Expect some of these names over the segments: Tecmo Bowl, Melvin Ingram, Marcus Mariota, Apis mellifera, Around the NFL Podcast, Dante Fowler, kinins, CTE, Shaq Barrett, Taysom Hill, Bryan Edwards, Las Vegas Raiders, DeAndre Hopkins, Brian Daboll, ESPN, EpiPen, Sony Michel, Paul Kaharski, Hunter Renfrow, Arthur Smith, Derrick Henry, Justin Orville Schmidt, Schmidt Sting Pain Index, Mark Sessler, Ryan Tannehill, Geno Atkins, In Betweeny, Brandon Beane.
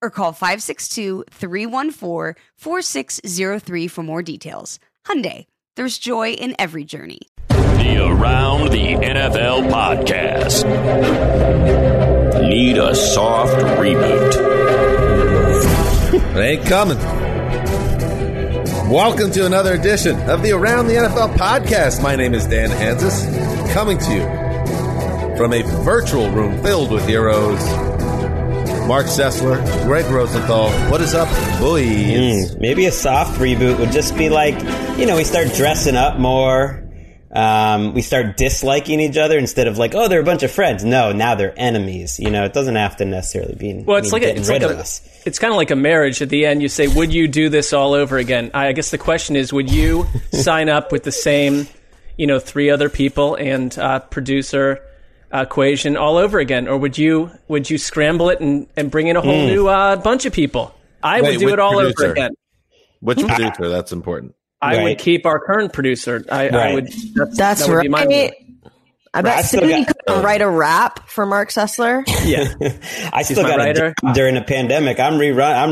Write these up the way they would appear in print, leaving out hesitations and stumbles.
or call 562-314-4603 for more details. Hyundai, there's joy in every journey. The Around the NFL Podcast. Need a soft reboot. It ain't coming. Welcome to another edition of the Around the NFL Podcast. My name is Dan Hanzus, coming to you from a virtual room filled with heroes. Mark Sessler, Greg Rosenthal, what is up, boys? Maybe a soft reboot would just be like, you know, we start dressing up more. We start disliking each other instead of like, oh, they're a bunch of friends. No, now they're enemies. You know, it doesn't have to necessarily be it's kind of like a marriage. At the end, you say, would you do this all over again? I guess the question is, would you sign up with the same, you know, three other people and producer equation all over again, or would you scramble it and bring in a whole new bunch of people? I would do it all over again. Which producer? That's important. I would keep our current producer. I would. That's right. I bet somebody could write a rap for Mark Sessler. Yeah, I still got writer during the pandemic. I'm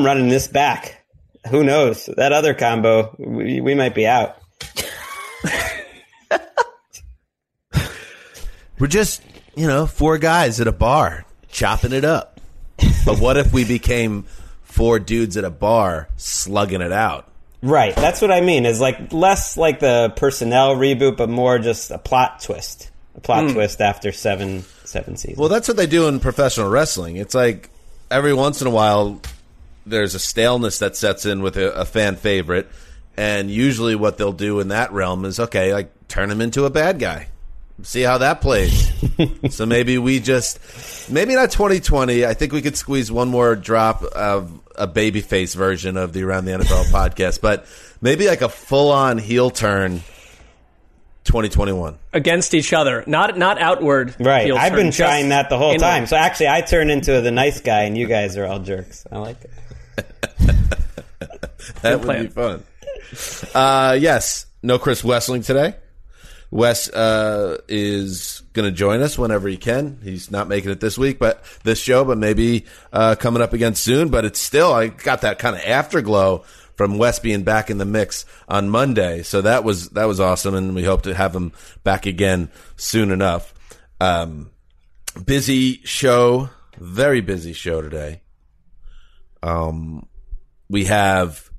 running this back. Who knows? That other combo, we might be out. We're just, you know, four guys at a bar chopping it up. But what if we became four dudes at a bar slugging it out? Right. That's what I mean. Is like less like the personnel reboot, but more just a plot twist. A plot twist after seven seasons. Well, that's what they do in professional wrestling. It's like every once in a while there's a staleness that sets in with a fan favorite. And usually what they'll do in that realm is, okay, like turn him into a bad guy. See how that plays. So maybe maybe not 2020. I think we could squeeze one more drop of a babyface version of the Around the NFL Podcast, but maybe like a full-on heel turn 2021. Against each other, not outward. Right. I've been trying that the whole time. So actually, I turn into the nice guy, and you guys are all jerks. I like it. That would be fun. Yes. No Chris Wessling today. Wes is going to join us whenever he can. He's not making it this show, but maybe coming up again soon. But it's still, I got that kind of afterglow from Wes being back in the mix on Monday. So that was awesome, and we hope to have him back again soon enough. Busy show, very busy show today. What do we have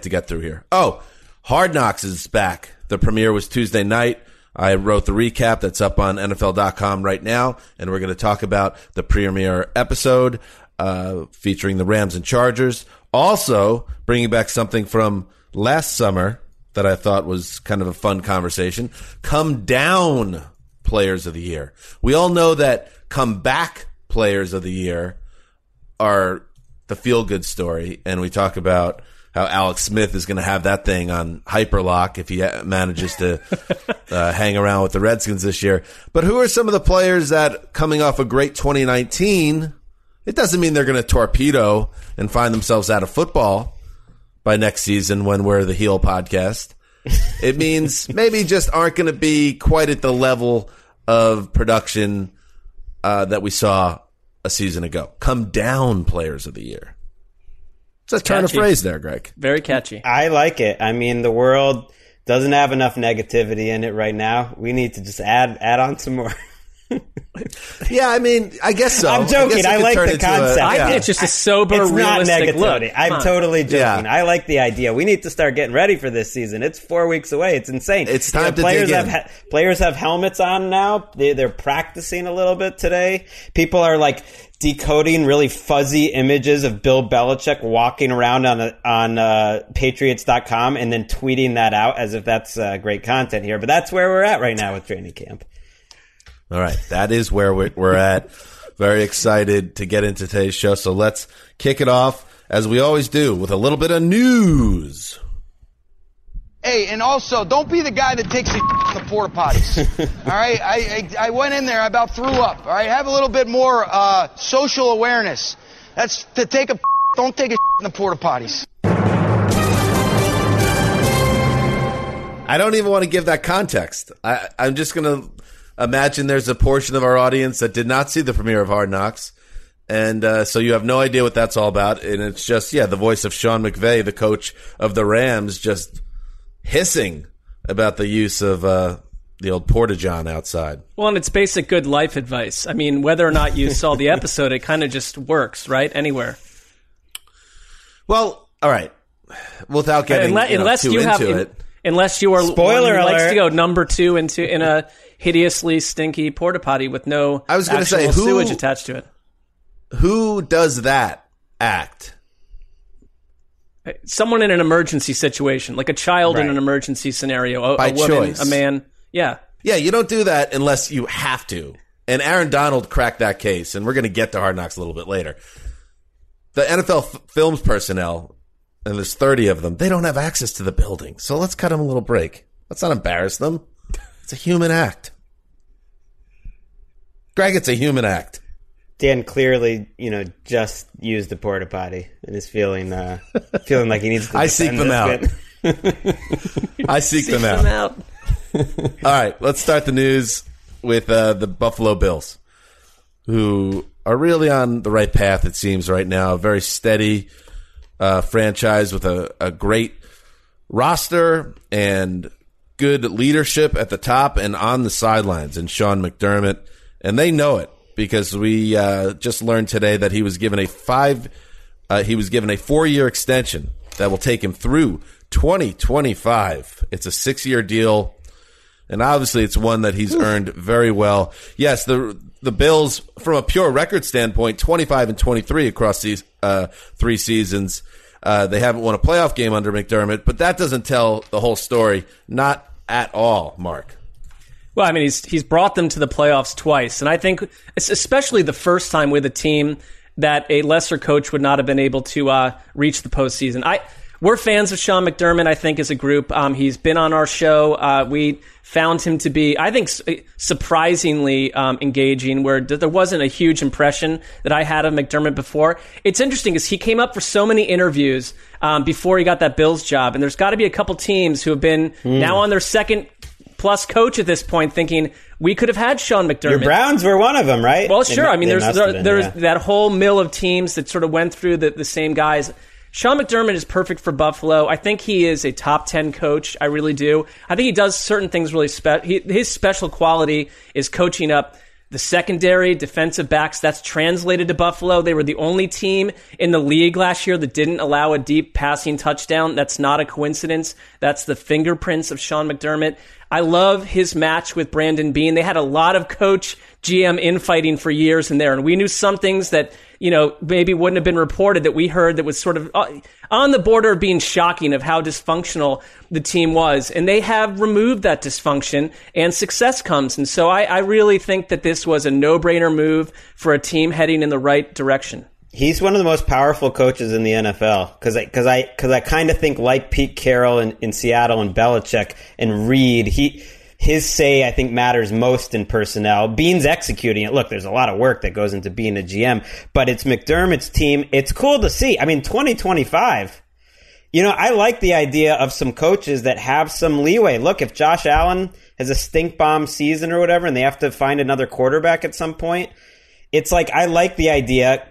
to get through here? Oh, Hard Knocks is back. The premiere was Tuesday night. I wrote the recap that's up on NFL.com right now, and we're going to talk about the premiere episode featuring the Rams and Chargers. Also, bringing back something from last summer that I thought was kind of a fun conversation. Come Down Players of the Year. We all know that Come Back Players of the Year are the feel-good story, and we talk about how Alex Smith is going to have that thing on hyperlock if he manages to hang around with the Redskins this year. But who are some of the players that, coming off a great 2019, it doesn't mean they're going to torpedo and find themselves out of football by next season when we're the heel podcast. It means maybe just aren't going to be quite at the level of production that we saw a season ago. Come down players of the year. It's a turn of phrase there, Greg. Very catchy. I like it. I mean, the world doesn't have enough negativity in it right now. We need to just add on some more. Yeah, I mean, I guess so. I'm joking. I like the concept. I think it's just a sober, it's realistic look. I'm totally joking. Yeah. I like the idea. We need to start getting ready for this season. It's 4 weeks away. It's insane. It's time to players dig in. Players have helmets on now. They're practicing a little bit today. People are like decoding really fuzzy images of Bill Belichick walking around on Patriots.com and then tweeting that out as if that's great content here. But that's where we're at right now with training camp. All right, that is where we're at. Very excited to get into today's show. So let's kick it off, as we always do, with a little bit of news. Hey, and also, don't be the guy that takes the porta potties. All right, I went in there, I about threw up. All right, have a little bit more social awareness. That's to take a. Don't take a in the porta potties. I don't even want to give that context. I'm just gonna. Imagine there's a portion of our audience that did not see the premiere of Hard Knocks, and so you have no idea what that's all about, and it's just, the voice of Sean McVay, the coach of the Rams, just hissing about the use of the old porta-john outside. Well, and it's basic good life advice. I mean, whether or not you saw the episode, it kind of just works, right? Anywhere. Well, all right. Without getting unless you are spoiler alert, likes to go number two in a hideously stinky porta potty with no sewage attached to it. Who does that act? Someone in an emergency situation, like a child in an emergency scenario, by choice. A man. Yeah. Yeah, you don't do that unless you have to. And Aaron Donald cracked that case, and we're going to get to Hard Knocks a little bit later. The NFL Films personnel, and there's 30 of them, they don't have access to the building. So let's cut them a little break. Let's not embarrass them. It's a human act. Greg, it's a human act. Dan clearly, just used the porta potty and is feeling like he needs to. I seek them out. I seek them out. All right, let's start the news with the Buffalo Bills, who are really on the right path, it seems, right now. A very steady franchise with a great roster and good leadership at the top and on the sidelines, and Sean McDermott, and they know it, because we just learned today that he was given a 4-year extension that will take him through 2025. It's a 6-year deal, and obviously it's one that he's earned very well. Yes, the Bills, from a pure record standpoint, 25-23 across these 3 seasons. They haven't won a playoff game under McDermott, but that doesn't tell the whole story. Not at all, Mark. Well, I mean, he's brought them to the playoffs twice, and I think it's especially the first time with a team that a lesser coach would not have been able to reach the postseason. We're fans of Sean McDermott, I think, as a group. He's been on our show. We found him to be, I think, surprisingly engaging, where there wasn't a huge impression that I had of McDermott before. It's interesting because he came up for so many interviews before he got that Bills job, and there's got to be a couple teams who have been now on their second-plus coach at this point thinking, we could have had Sean McDermott. Your Browns were one of them, right? Well, sure. I mean, there's that whole mill of teams that sort of went through the same guys. Sean McDermott is perfect for Buffalo. I think he is a top 10 coach. I really do. I think he does certain things really special. His special quality is coaching up the secondary, defensive backs. That's translated to Buffalo. They were the only team in the league last year that didn't allow a deep passing touchdown. That's not a coincidence. That's the fingerprints of Sean McDermott. I love his match with Brandon Beane. They had a lot of coach-GM infighting for years in there, and we knew some things that maybe wouldn't have been reported that we heard that was sort of on the border of being shocking of how dysfunctional the team was. And they have removed that dysfunction, and success comes. And so I really think that this was a no-brainer move for a team heading in the right direction. He's one of the most powerful coaches in the NFL because I kind of think like Pete Carroll in Seattle and Belichick and Reed, his say I think matters most in personnel. Bean's executing it. Look, there's a lot of work that goes into being a GM, but it's McDermott's team. It's cool to see. I mean, 2025. You know, I like the idea of some coaches that have some leeway. Look, if Josh Allen has a stink bomb season or whatever, and they have to find another quarterback at some point, it's like I like the idea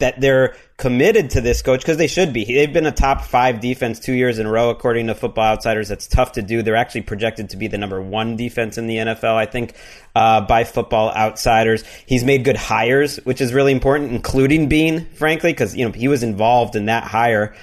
that they're committed to this coach because they should be. They've been a top 5 defense 2 years in a row, according to Football Outsiders. That's tough to do. They're actually projected to be the number 1 defense in the NFL, I think, by Football Outsiders. He's made good hires, which is really important, including Bean, frankly, because you know he was involved in that hire.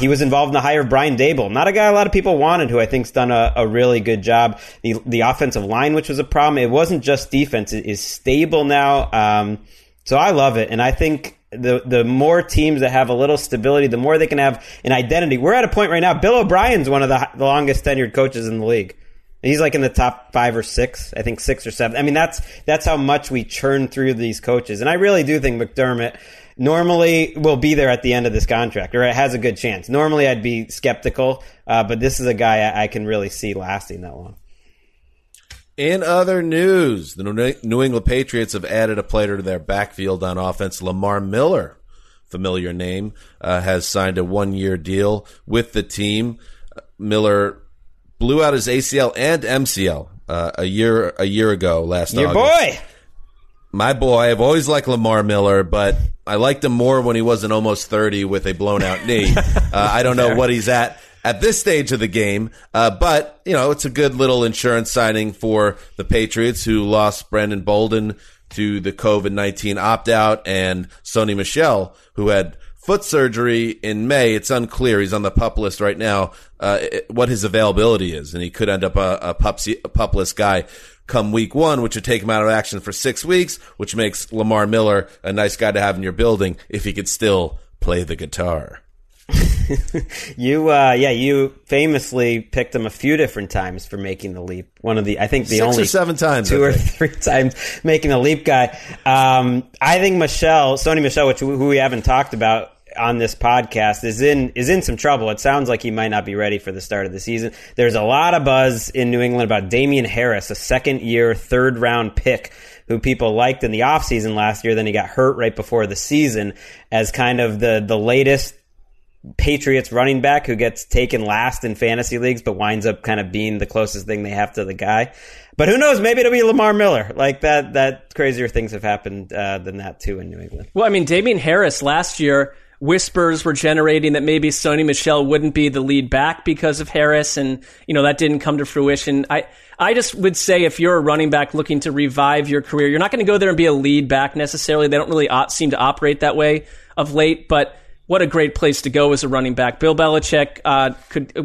He was involved in the hire of Brian Daboll, not a guy a lot of people wanted, who I think's done a really good job. The offensive line, which was a problem, it wasn't just defense. It is stable now. So I love it, and I think the more teams that have a little stability, the more they can have an identity. We're at a point right now, Bill O'Brien's one of the longest tenured coaches in the league. He's like in the top 5 or 6, I think 6 or 7. I mean, that's how much we churn through these coaches. And I really do think McDermott normally will be there at the end of this contract, or it has a good chance. Normally I'd be skeptical, but this is a guy I can really see lasting that long. In other news, the New England Patriots have added a player to their backfield on offense. Lamar Miller, familiar name, has signed a 1-year deal with the team. Miller blew out his ACL and MCL a year ago last August. Your boy! My boy. I've always liked Lamar Miller, but I liked him more when he wasn't almost 30 with a blown-out knee. I don't know what he's at this stage of the game, but you know it's a good little insurance signing for the Patriots, who lost Brandon Bolden to the COVID-19 opt-out, and Sony Michel, who had foot surgery in May. It's unclear. He's on the PUP list right now, what his availability is, and he could end up a PUP list guy come week one, which would take him out of action for 6 weeks, which makes Lamar Miller a nice guy to have in your building if he could still play the guitar. You famously picked him a few different times for making the leap. One of the, I think the 6 or 7 times, 2 or 3 times making the leap guy. I think Sony Michel, who we haven't talked about on this podcast, is in some trouble. It sounds like he might not be ready for the start of the season. There's a lot of buzz in New England about Damien Harris, a 2nd-year, 3rd-round pick who people liked in the offseason last year. Then he got hurt right before the season as kind of the latest Patriots running back who gets taken last in fantasy leagues but winds up kind of being the closest thing they have to the guy. But who knows? Maybe it'll be Lamar Miller. Like that crazier things have happened than that too in New England. Well, I mean, Damien Harris last year, whispers were generating that maybe Sony Michel wouldn't be the lead back because of Harris, and you know that didn't come to fruition. I just would say if you're a running back looking to revive your career, you're not going to go there and be a lead back necessarily. They don't really seem to operate that way of late, but what a great place to go as a running back. Bill Belichick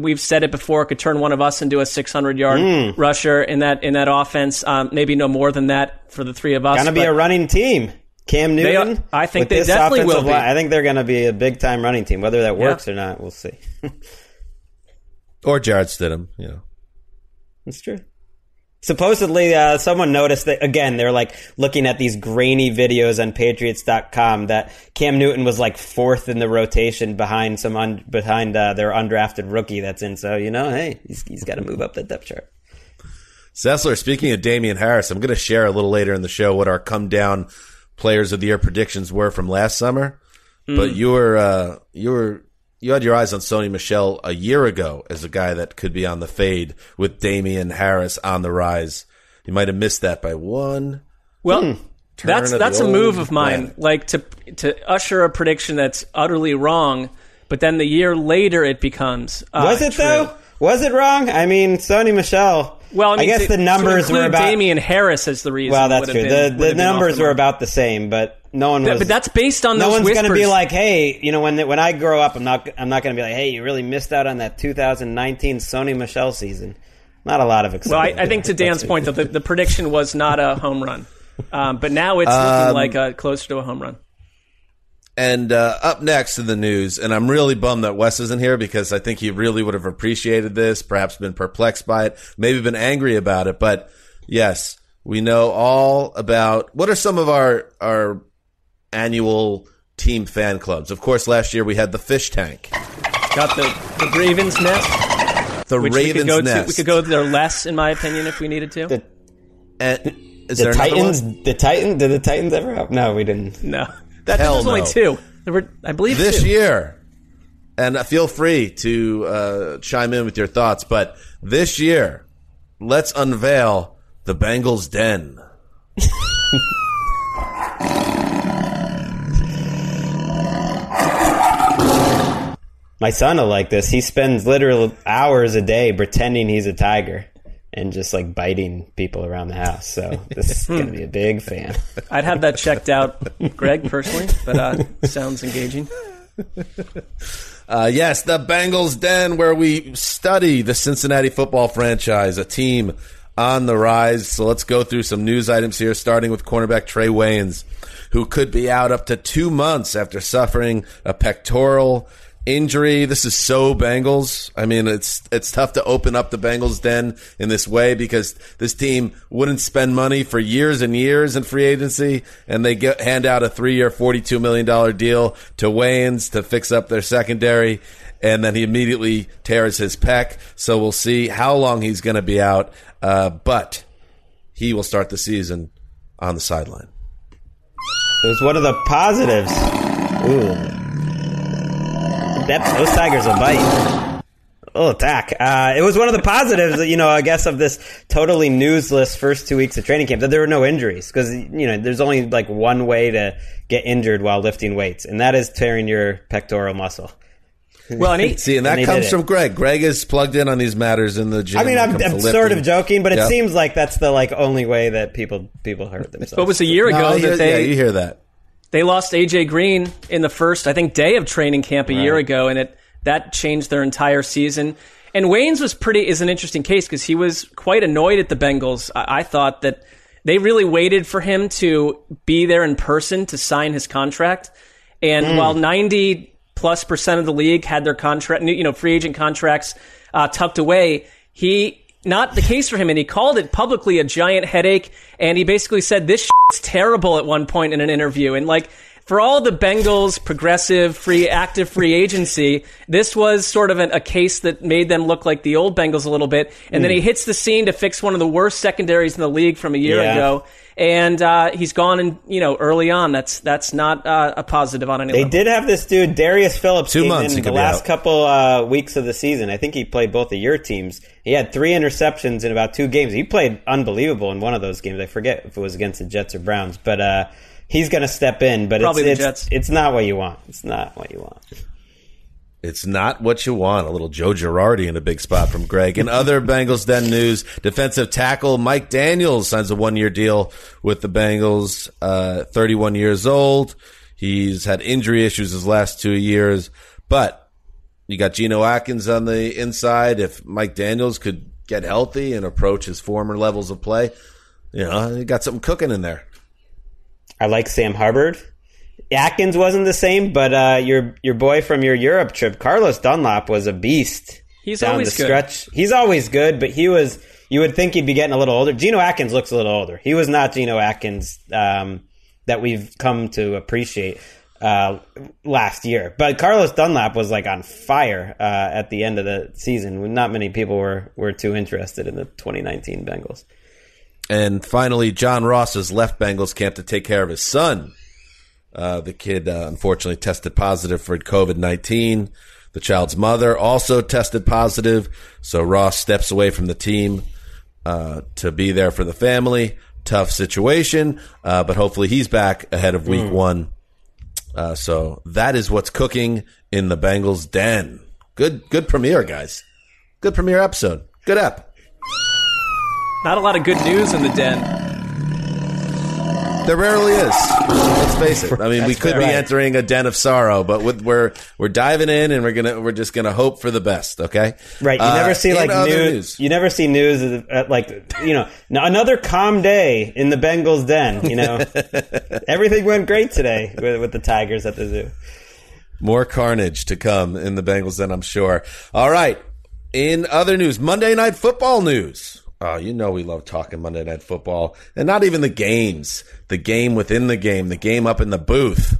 we've said it before, could turn one of us into a 600-yard rusher in that offense. Maybe no more than that for the three of us. Going to be a running team. Cam Newton. I think they definitely will be. I think they're going to be a big-time running team. Whether that works or not, we'll see. Or Jared Stidham, you know. That's true. Supposedly, someone noticed that, again, they're like looking at these grainy videos on Patriots.com that Cam Newton was like 4th in the rotation behind their undrafted rookie that's in. So, you know, hey, he's got to move up the depth chart. Sessler, speaking of Damien Harris, I'm going to share a little later in the show what our come down players of the year predictions were from last summer. But you had your eyes on Sony Michel a year ago as a guy that could be on the fade, with Damien Harris on the rise. You might have missed that by one. Well, that's a move of mine, like to usher a prediction that's utterly wrong, but then the year later it becomes was it true. Though? Was it wrong? I mean, Sony Michel. Well, I mean, I guess the numbers were about Damien Harris as the reason. Well, that's true. The numbers were about the same, but no one was. But that's based on those whispers. No one's going to be like, hey, you know, when I grow up, I'm not going to be like, hey, you really missed out on that 2019 Sony Michel season. Not a lot of excitement. Well, I think to Dan's point, though, the prediction was not a home run, but now it's looking like closer to a home run. And up next in the news, and I'm really bummed that Wes isn't here because I think he really would have appreciated this, perhaps been perplexed by it, maybe been angry about it. But, yes, we know all about what are some of our annual team fan clubs. Of course, last year we had the fish tank. Got the Ravens nest. The Ravens nest. We could go there less, in my opinion, if we needed to. Did the Titans ever have? No, we didn't. No. Only two. There were, I believe, this year. And feel free to chime in with your thoughts. But this year, let's unveil the Bengals' den. My son will like this. He spends literal hours a day pretending he's a tiger and just like biting people around the house. So this is going to be a big fan. I'd have that checked out, Greg, personally, but sounds engaging. Yes, the Bengals Den, where we study the Cincinnati football franchise, a team on the rise. So let's go through some news items here, starting with cornerback Trey Waynes, who could be out up to 2 months after suffering a pectoral injury. This is so Bengals. I mean, it's tough to open up the Bengals Den in this way because this team wouldn't spend money for years and years in free agency, and they hand out a 3-year, $42 million deal to Waynes to fix up their secondary, and then he immediately tears his pec. So we'll see how long he's going to be out, but he will start the season on the sideline. It was one of the positives. Ooh. Those tigers will bite. Oh, attack. It was one of the positives, I guess, of this totally newsless first 2 weeks of training camp, that there were no injuries. Because, there's only like one way to get injured while lifting weights, and that is tearing your pectoral muscle. Well, and that comes from Greg. Greg is plugged in on these matters in the gym. I mean, I'm sort of joking, but it seems like that's the only way that people hurt themselves. But it was a year ago that they... Yeah, you hear that. They lost AJ Green in the first, I think, day of training camp a year ago, and that changed their entire season. And Waynes is an interesting case because he was quite annoyed at the Bengals. I thought that they really waited for him to be there in person to sign his contract. And while 90+% of the league had their contract, free agent contracts tucked away, not the case for him, and he called it publicly a giant headache, and he basically said, this shit's terrible at one point in an interview. And for all the Bengals' progressive, active free agency, this was sort of a case that made them look like the old Bengals a little bit. And then he hits the scene to fix one of the worst secondaries in the league from a year ago. And he's gone, and early on, that's not a positive on any level. They did have this dude, Darius Phillips, 2 months in the last couple weeks of the season. I think he played both of your teams. He had 3 interceptions in about 2 games. He played unbelievable in one of those games. I forget if it was against the Jets or Browns, but he's going to step in. But probably the Jets. It's not what you want. It's not what you want. It's not what you want. A little Joe Girardi in a big spot from Greg. In other Bengals Den news, defensive tackle Mike Daniels signs a 1-year deal with the Bengals, 31 years old. He's had injury issues his last 2 years. But you got Geno Atkins on the inside. If Mike Daniels could get healthy and approach his former levels of play, you got something cooking in there. I like Sam Hubbard. Atkins wasn't the same, but your boy from your Europe trip, Carlos Dunlap, was a beast. He's always good. Stretch. He's always good, but you would think he'd be getting a little older. Geno Atkins looks a little older. He was not Geno Atkins that we've come to appreciate last year. But Carlos Dunlap was on fire at the end of the season, when not many people were too interested in the 2019 Bengals. And finally, John Ross has left Bengals camp to take care of his son. The kid, unfortunately, tested positive for COVID-19. The child's mother also tested positive. So Ross steps away from the team to be there for the family. Tough situation, but hopefully he's back ahead of week one. So that is what's cooking in the Bengals Den. Good premiere, guys. Good premiere episode. Good ep. Not a lot of good news in the Den. There rarely is. Let's face it. I mean, we could be entering a den of sorrow, but we're diving in, and we're just gonna hope for the best. Okay, right? You never see news. You never see news another calm day in the Bengals Den. Everything went great today with the Tigers at the zoo. More carnage to come in the Bengals Den, I'm sure. All right. In other news, Monday Night Football news. Oh, we love talking Monday Night Football. And not even the games. The game within the game. The game up in the booth.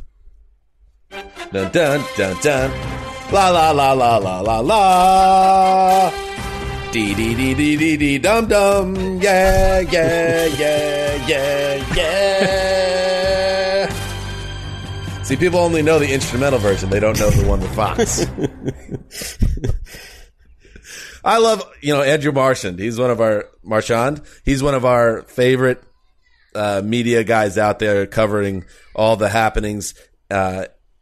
dun dun dun dun, la la la la la la la, dee dee dee dee dee dee dum dum, yeah yeah yeah yeah yeah. See, people only know the instrumental version; they don't know the one with Fox. I love, Andrew Marchand. He's one of our favorite media guys out there covering all the happenings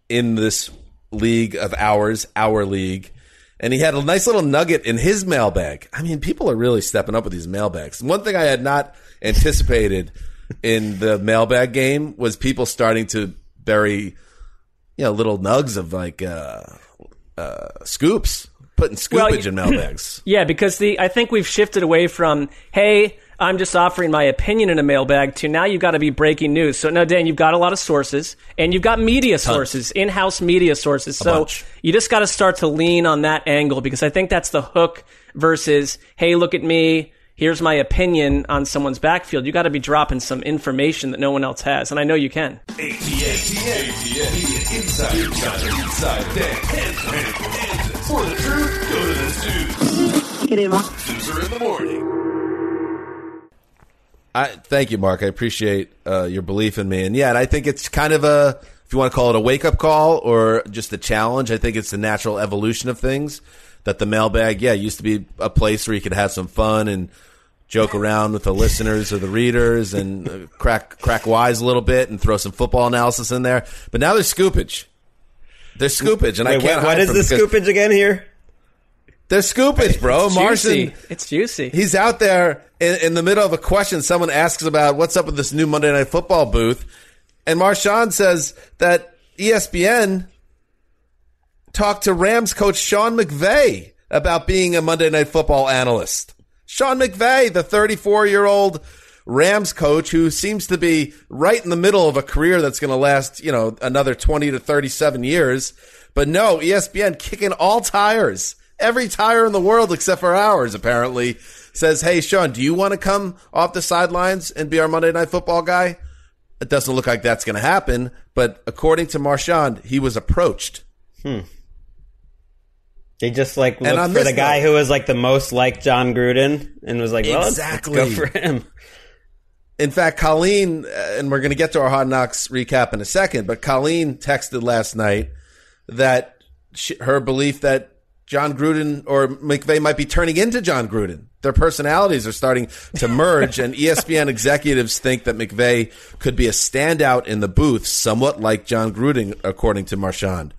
in this league of ours, our league. And he had a nice little nugget in his mailbag. I mean, people are really stepping up with these mailbags. One thing I had not anticipated in the mailbag game was people starting to bury, little nugs of scoops. Putting scoopage in mailbags. Yeah, because I think we've shifted away from, hey, I'm just offering my opinion in a mailbag, to now you've got to be breaking news. So, no, Dan, you've got a lot of sources, and you've got media sources, in-house media sources. So you just got to start to lean on that angle, because I think that's the hook versus, hey, look at me, here's my opinion on someone's backfield. You got to be dropping some information that no one else has, and I know you can. ATN, ATN, inside, for the truth, go to the zoo. Get in, Mark. Zoozer in the morning. Thank you, Mark. I appreciate your belief in me. And yeah, I think it's kind of if you want to call it a wake-up call or just a challenge, I think it's the natural evolution of things, that the mailbag, used to be a place where you could have some fun and joke around with the listeners or the readers and crack wise a little bit and throw some football analysis in there. But now there's scoopage. There's scoopage, and I can't. What is the scoopage again here? There's scoopage, bro. Marchand, it's juicy. He's out there in the middle of a question. Someone asks about what's up with this new Monday Night Football booth, and Marchand says that ESPN talked to Rams coach Sean McVay about being a Monday Night Football analyst. Sean McVay, the 34-year-old Rams coach who seems to be right in the middle of a career that's going to last, another 20 to 37 years. But no, ESPN kicking all tires, every tire in the world except for ours, apparently, says, hey, Sean, do you want to come off the sidelines and be our Monday Night Football guy? It doesn't look like that's going to happen. But according to Marchand, he was approached. They just looked for the guy who was the most like John Gruden and was like, well, exactly. Let's go for him. In fact, Colleen, and we're going to get to our Hard Knocks recap in a second, but Colleen texted last night that her belief that John Gruden or McVay might be turning into John Gruden. Their personalities are starting to merge, and ESPN executives think that McVay could be a standout in the booth, somewhat like John Gruden, according to Marchand.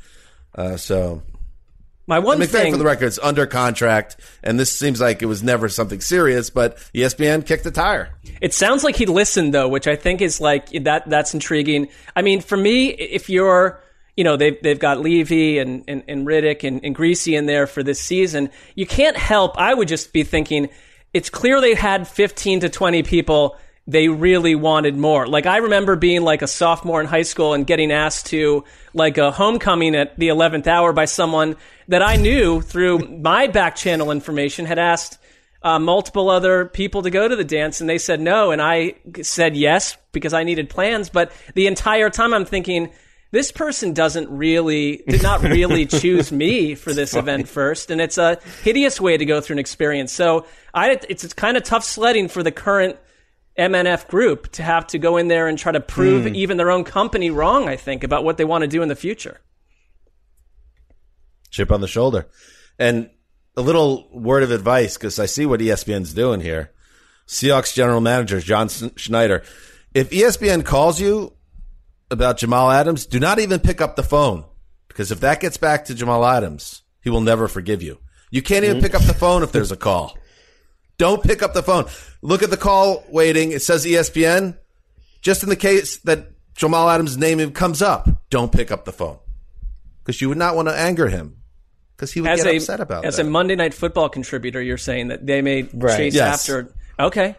My one McVay, thing, for the record, is under contract, and this seems like it was never something serious, but ESPN kicked a tire. It sounds like he listened, though, which I think is that's intriguing. I mean, for me, if you're, they've got Levy and Riddick and Greasy in there for this season, you can't help. I would just be thinking, it's clear they had 15 to 20 people they really wanted more. I remember being a sophomore in high school and getting asked to a homecoming at the 11th hour by someone that I knew through my back channel information had asked multiple other people to go to the dance, and they said no, and I said yes because I needed plans. But the entire time I'm thinking, this person did not really choose me for this event first, and it's a hideous way to go through an experience. So it's kind of tough sledding for the current MNF group to have to go in there and try to prove even their own company wrong, I think, about what they want to do in the future. Chip on the shoulder. And a little word of advice, because I see what ESPN's doing here. Seahawks general manager John Schneider. If ESPN calls you about Jamal Adams, do not even pick up the phone, because if that gets back to Jamal Adams, he will never forgive you. You can't even pick up the phone if there's a call. Don't pick up the phone. Look at the call waiting. It says ESPN. Just in the case that Jamal Adams' name comes up, don't pick up the phone, because you would not want to anger him, because he would get upset about it. As a Monday Night Football contributor, you're saying that they may chase after. Okay.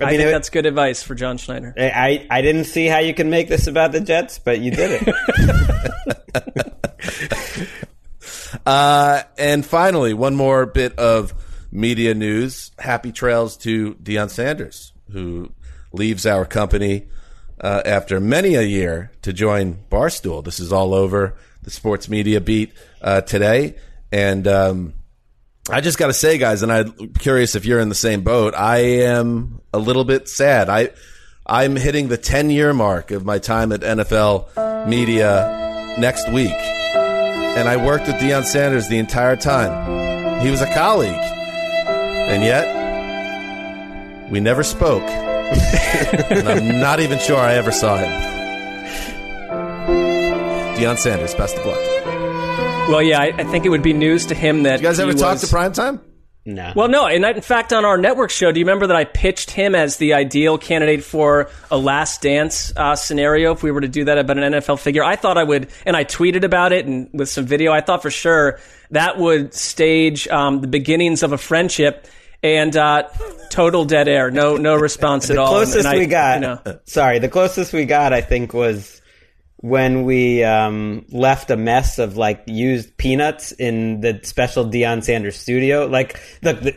I think that's good advice for John Schneider. I didn't see how you can make this about the Jets, but you did it. And finally, one more bit of media news. Happy trails to Deion Sanders, who leaves our company after many a year to join Barstool. This is all over the sports media beat today. And I just got to say, guys, and I'm curious if you're in the same boat, I am a little bit sad. I'm hitting the 10-year mark of my time at NFL media next week. And I worked with Deion Sanders the entire time. He was a colleague. And yet, we never spoke. And I'm not even sure I ever saw him. Deion Sanders, best of luck. Well, yeah, I think it would be news to him that. Did you guys ever talk to Primetime? No. Well, no, and in fact, on our network show, do you remember that I pitched him as the ideal candidate for a Last Dance scenario if we were to do that about an NFL figure? I thought I would, and I tweeted about it and with some video. I thought for sure that would stage the beginnings of a friendship, and total dead air. No response at all. The closest we got, I think, was when we left a mess of like used peanuts in the special Deion Sanders studio. Like it's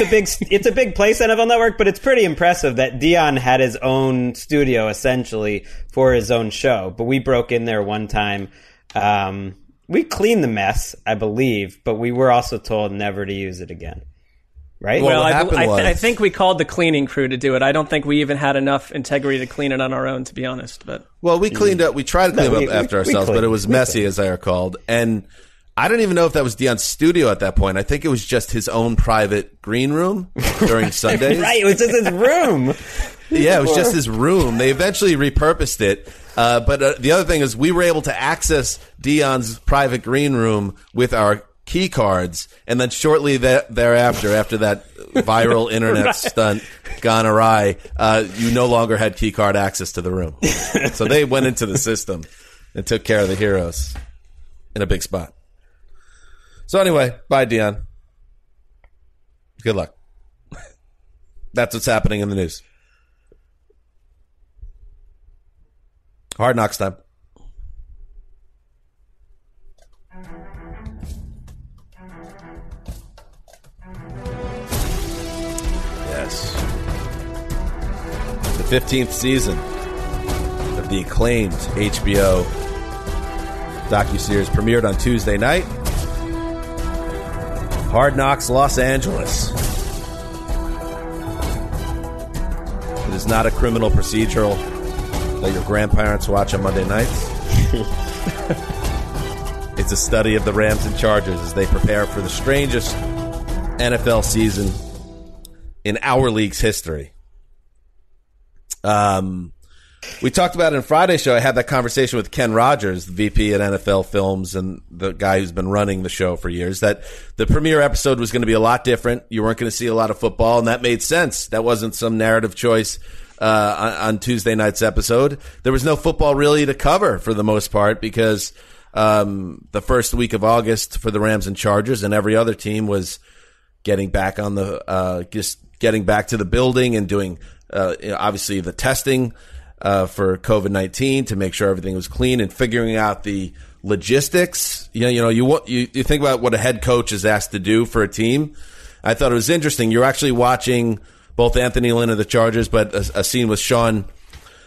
a big place, NFL Network, but it's pretty impressive that Deion had his own studio essentially for his own show. But we broke in there one time. We cleaned the mess, I believe, but we were also told never to use it again. Right? Well, I think we called the cleaning crew to do it. I don't think we even had enough integrity to clean it on our own, to be honest. But we cleaned up. We tried to clean up after ourselves, but it was messy, as I recalled. And I don't even know if that was Deion's studio at that point. I think it was just his own private green room during Sundays. Right, it was just his room. Yeah, it was just his room. They eventually repurposed it. But the other thing is we were able to access Deion's private green room with our key cards, and then shortly thereafter that viral internet stunt gone awry, you no longer had key card access to the room. So they went into the system and took care of the heroes in a big spot. So anyway, bye, Deion. Good luck. That's what's happening in the news. Hard Knocks time. The 15th season of the acclaimed HBO docuseries premiered on Tuesday night. Hard Knocks Los Angeles. It is not a criminal procedural that your grandparents watch on Monday nights. It's a study of the Rams and Chargers as they prepare for the strangest NFL season in our league's history. We talked about it in Friday's show. I had that conversation with Ken Rogers, the VP at NFL Films and the guy who's been running the show for years, that the premiere episode was going to be a lot different. You weren't going to see a lot of football, and that made sense. That wasn't some narrative choice on Tuesday night's episode. There was no football really to cover for the most part because the first week of August for the Rams and Chargers and every other team was getting back on the getting back to the building and doing obviously the testing for COVID-19 to make sure everything was clean and figuring out the logistics. You think about what a head coach is asked to do for a team. I thought it was interesting. You're actually watching both Anthony Lynn of the Chargers, but a scene with Sean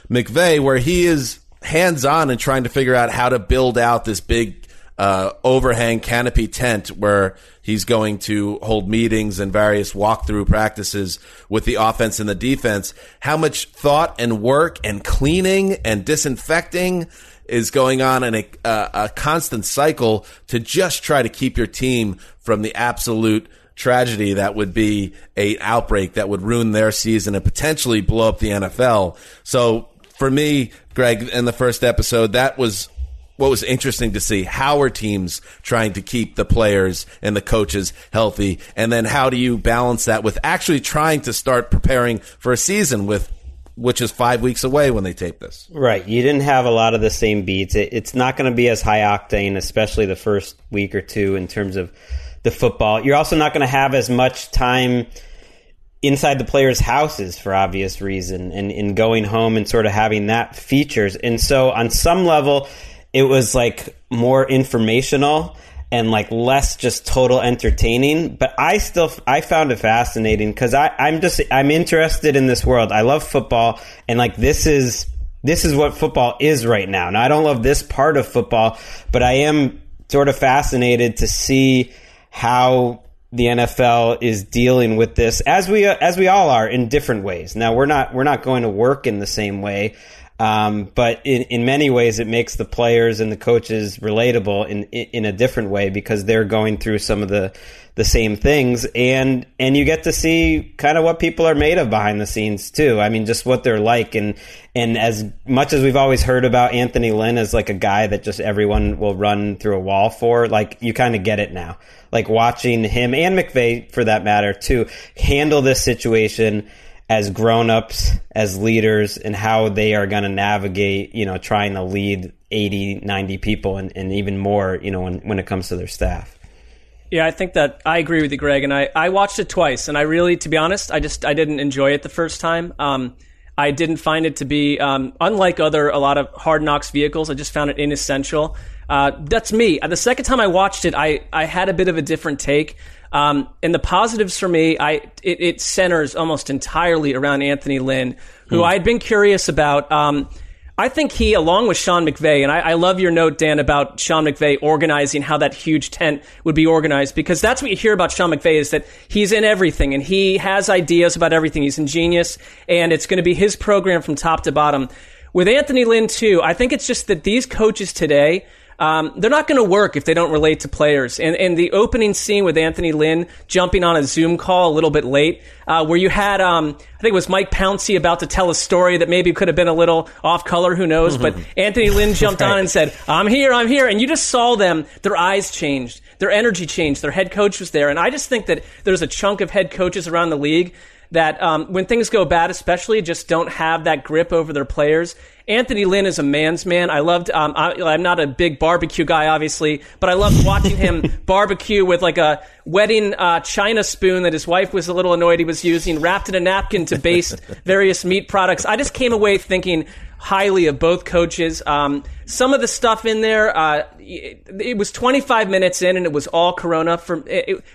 McVay where he is hands-on and trying to figure out how to build out this big overhang canopy tent where he's going to hold meetings and various walkthrough practices with the offense and the defense. How much thought and work and cleaning and disinfecting is going on in a constant cycle to just try to keep your team from the absolute tragedy that would be an outbreak that would ruin their season and potentially blow up the NFL. So for me, Greg, in the first episode, that was what was interesting to see. How are teams trying to keep the players and the coaches healthy? And then how do you balance that with actually trying to start preparing for a season which is 5 weeks away when they tape this? Right. You didn't have a lot of the same beats. It's not going to be as high octane, especially the first week or two in terms of the football. You're also not going to have as much time inside the players' houses for obvious reason and in going home and sort of having that features. And so on some level, it was like more informational and like less just total entertaining. But I found it fascinating because I'm interested in this world. I love football. And like, this is This is what football is right now. Now, I don't love this part of football, but I am sort of fascinated to see how the NFL is dealing with this, as we all are, in different ways. Now, we're not going to work in the same way, but in many ways, it makes the players and the coaches relatable in a different way, because they're going through some of the same things, and you get to see kind of what people are made of behind the scenes too. I mean, just what they're like, and as much as we've always heard about Anthony Lynn as like a guy that just everyone will run through a wall for, like, you kind of get it now. Like, watching him and McVay, for that matter, too, handle this situation as grown-ups, as leaders, and how they are going to navigate, you know, trying to lead 80, 90 people and even more, you know, when it comes to their staff. Yeah, I think that I agree with you, Greg. And I watched it twice, and I really, to be honest, I didn't enjoy it the first time. I didn't find it to be, unlike a lot of Hard Knocks vehicles, I just found it inessential. That's me. The second time I watched it, I had a bit of a different take. And the positives for me, it centers almost entirely around Anthony Lynn, who I'd been curious about. I think he, along with Sean McVay, and I love your note, Dan, about Sean McVay organizing, how that huge tent would be organized, because that's what you hear about Sean McVay, is that he's in everything and he has ideas about everything. He's ingenious, and it's going to be his program from top to bottom. With Anthony Lynn, too, I think it's just that these coaches today, they're not going to work if they don't relate to players. And the opening scene with Anthony Lynn jumping on a Zoom call a little bit late, where you had, I think it was Mike Pouncey about to tell a story that maybe could have been a little off color, who knows, but Anthony Lynn jumped on and said, I'm here. And you just saw them, their eyes changed, their energy changed, their head coach was there. And I just think that there's a chunk of head coaches around the league that when things go bad, especially, just don't have that grip over their players. Anthony Lynn is a man's man. I loved, I'm not a big barbecue guy, obviously, but I loved watching him barbecue with like a wedding china spoon that his wife was a little annoyed he was using, wrapped in a napkin to baste various meat products. I just came away thinking highly of both coaches. Some of the stuff in there, it was 25 minutes in, and it was all Corona,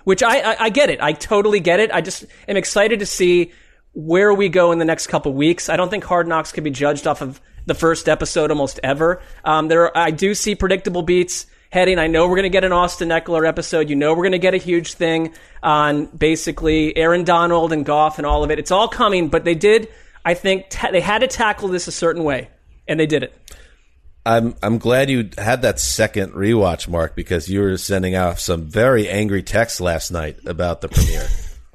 which I get it. I totally get it. I just am excited to see where we go in the next couple weeks. I don't think Hard Knocks can be judged off of the first episode almost ever. I do see predictable beats heading. I know we're going to get an Austin Eckler episode. You know we're going to get a huge thing on basically Aaron Donald and Goff and all of it. It's all coming, but they did... I think they had to tackle this a certain way, and they did it. I'm glad you had that second rewatch, Mark, because you were sending out some very angry texts last night about the premiere.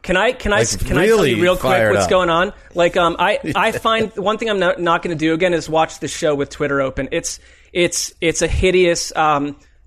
Can I tell you real quick what's going on? Like, I find one thing I'm not going to do again is watch the show with Twitter open. It's a hideous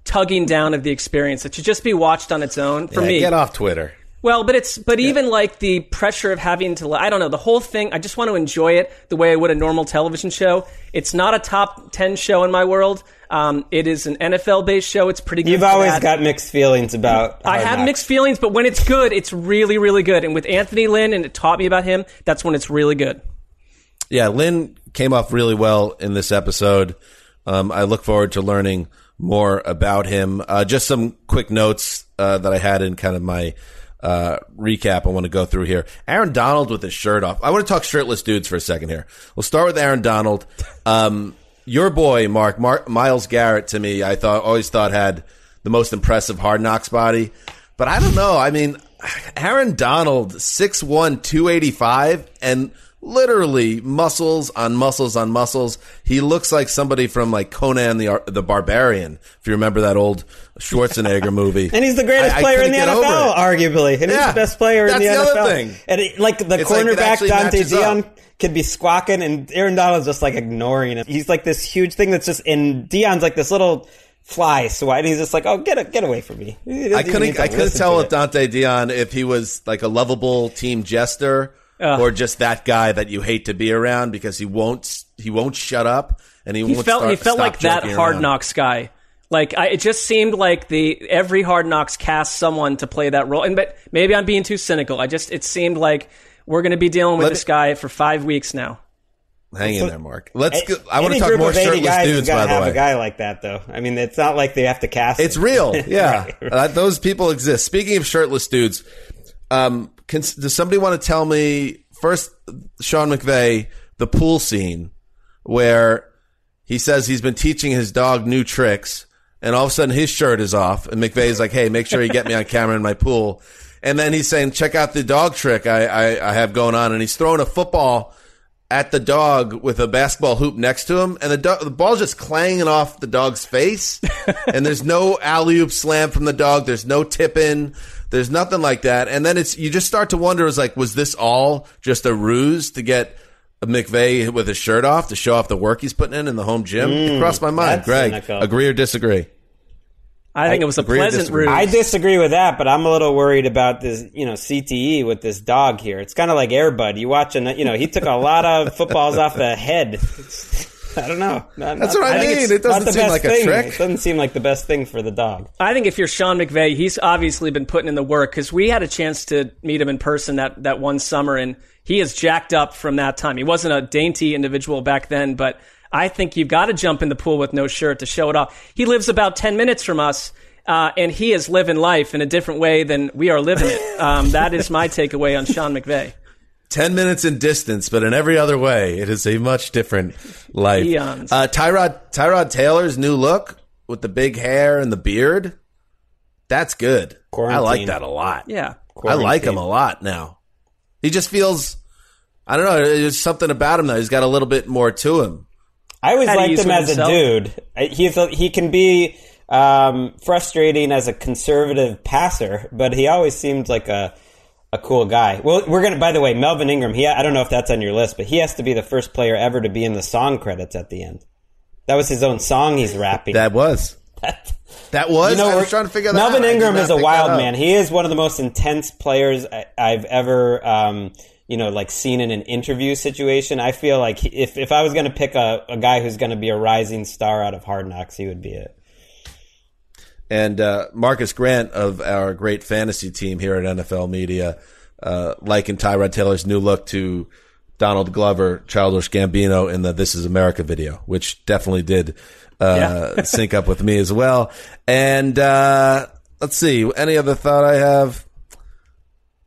tugging down of the experience. It should just be watched on its own for me. Get off Twitter. Well, but even like the pressure of having to, I don't know, the whole thing, I just want to enjoy it the way I would a normal television show. It's not a top 10 show in my world. It is an NFL-based show. It's pretty good. You've always got mixed feelings about Hard Knocks. I have mixed feelings, but when it's good, it's really, really good. And with Anthony Lynn, and it taught me about him, that's when it's really good. Yeah, Lynn came off really well in this episode. I look forward to learning more about him. Just some quick notes that I had in kind of my... recap I want to go through here. Aaron Donald with his shirt off. I want to talk shirtless dudes for a second here. We'll start with Aaron Donald. Your boy, Mark Myles Garrett, to me, I always thought had the most impressive Hard Knocks body. But I don't know. I mean, Aaron Donald, 6'1", 285, and literally muscles on muscles on muscles. He looks like somebody from like Conan the Barbarian, if you remember that old Schwarzenegger movie. And he's the greatest player in the NFL, arguably. And he's the best player in the NFL. That's the other thing. And the cornerback Dante Deion could be squawking, and Aaron Donald's just like ignoring him. He's like this huge thing that's just, and Deion's like this little fly swat, and he's just like, oh, get away from me. I couldn't tell with Dante Deion if he was like a lovable team jester or just that guy that you hate to be around because he won't shut up, and he felt like that Hard Knocks guy. Like, it just seemed like every Hard Knocks cast someone to play that role. And but maybe I'm being too cynical. It seemed like we're going to be dealing with this guy for 5 weeks now. Hang in there, Mark. Let's go. I want to talk more shirtless dudes, by the way. A guy like that, though. I mean, it's not like they have to cast him. It's real. Yeah. Right. Those people exist. Speaking of shirtless dudes, does somebody want to tell me first, Sean McVay, the pool scene where he says he's been teaching his dog new tricks, and all of a sudden his shirt is off, and McVay's like, hey, make sure you get me on camera in my pool. And then he's saying, check out the dog trick I have going on, and he's throwing a football at the dog with a basketball hoop next to him, and the ball's just clanging off the dog's face, and there's no alley-oop slam from the dog, there's no tip-in, there's nothing like that. And then you just start to wonder, is like, was this all just a ruse to get McVay with his shirt off to show off the work he's putting in the home gym? It crossed my mind. Greg, cynical. Agree or disagree? I think it was a pleasant ruse. I disagree with that, but I'm a little worried about this, CTE with this dog here. It's kind of like Air Bud. You watch, he took a lot of footballs off the head. I don't know. That's what I mean. It doesn't seem like a trick. It doesn't seem like the best thing for the dog. I think if you're Sean McVay, he's obviously been putting in the work, because we had a chance to meet him in person that one summer, and he is jacked up from that time. He wasn't a dainty individual back then, but I think you've got to jump in the pool with no shirt to show it off. He lives about 10 minutes from us, and he is living life in a different way than we are living it. That is my takeaway on Sean McVay. 10 minutes in distance, but in every other way, it is a much different life. Tyrod Taylor's new look with the big hair and the beard, that's good. Quarantine. I like that a lot. Yeah. Quarantine. I like him a lot now. He just feels, I don't know, there's something about him, though. He's got a little bit more to him. I always liked him as a dude. He can be frustrating as a conservative passer, but he always seemed like a cool guy. Well, by the way, Melvin Ingram, I don't know if that's on your list, but he has to be the first player ever to be in the song credits at the end. That was his own song he's rapping. I was trying to figure that out. Melvin Ingram is a wild man. He is one of the most intense players I've ever seen in an interview situation. I feel like if I was going to pick a guy who's going to be a rising star out of Hard Knocks, he would be it. And Marcus Grant of our great fantasy team here at NFL Media likened Tyrod Taylor's new look to Donald Glover, Childish Gambino in the This Is America video, which definitely did sync up with me as well. And let's see, any other thought I have?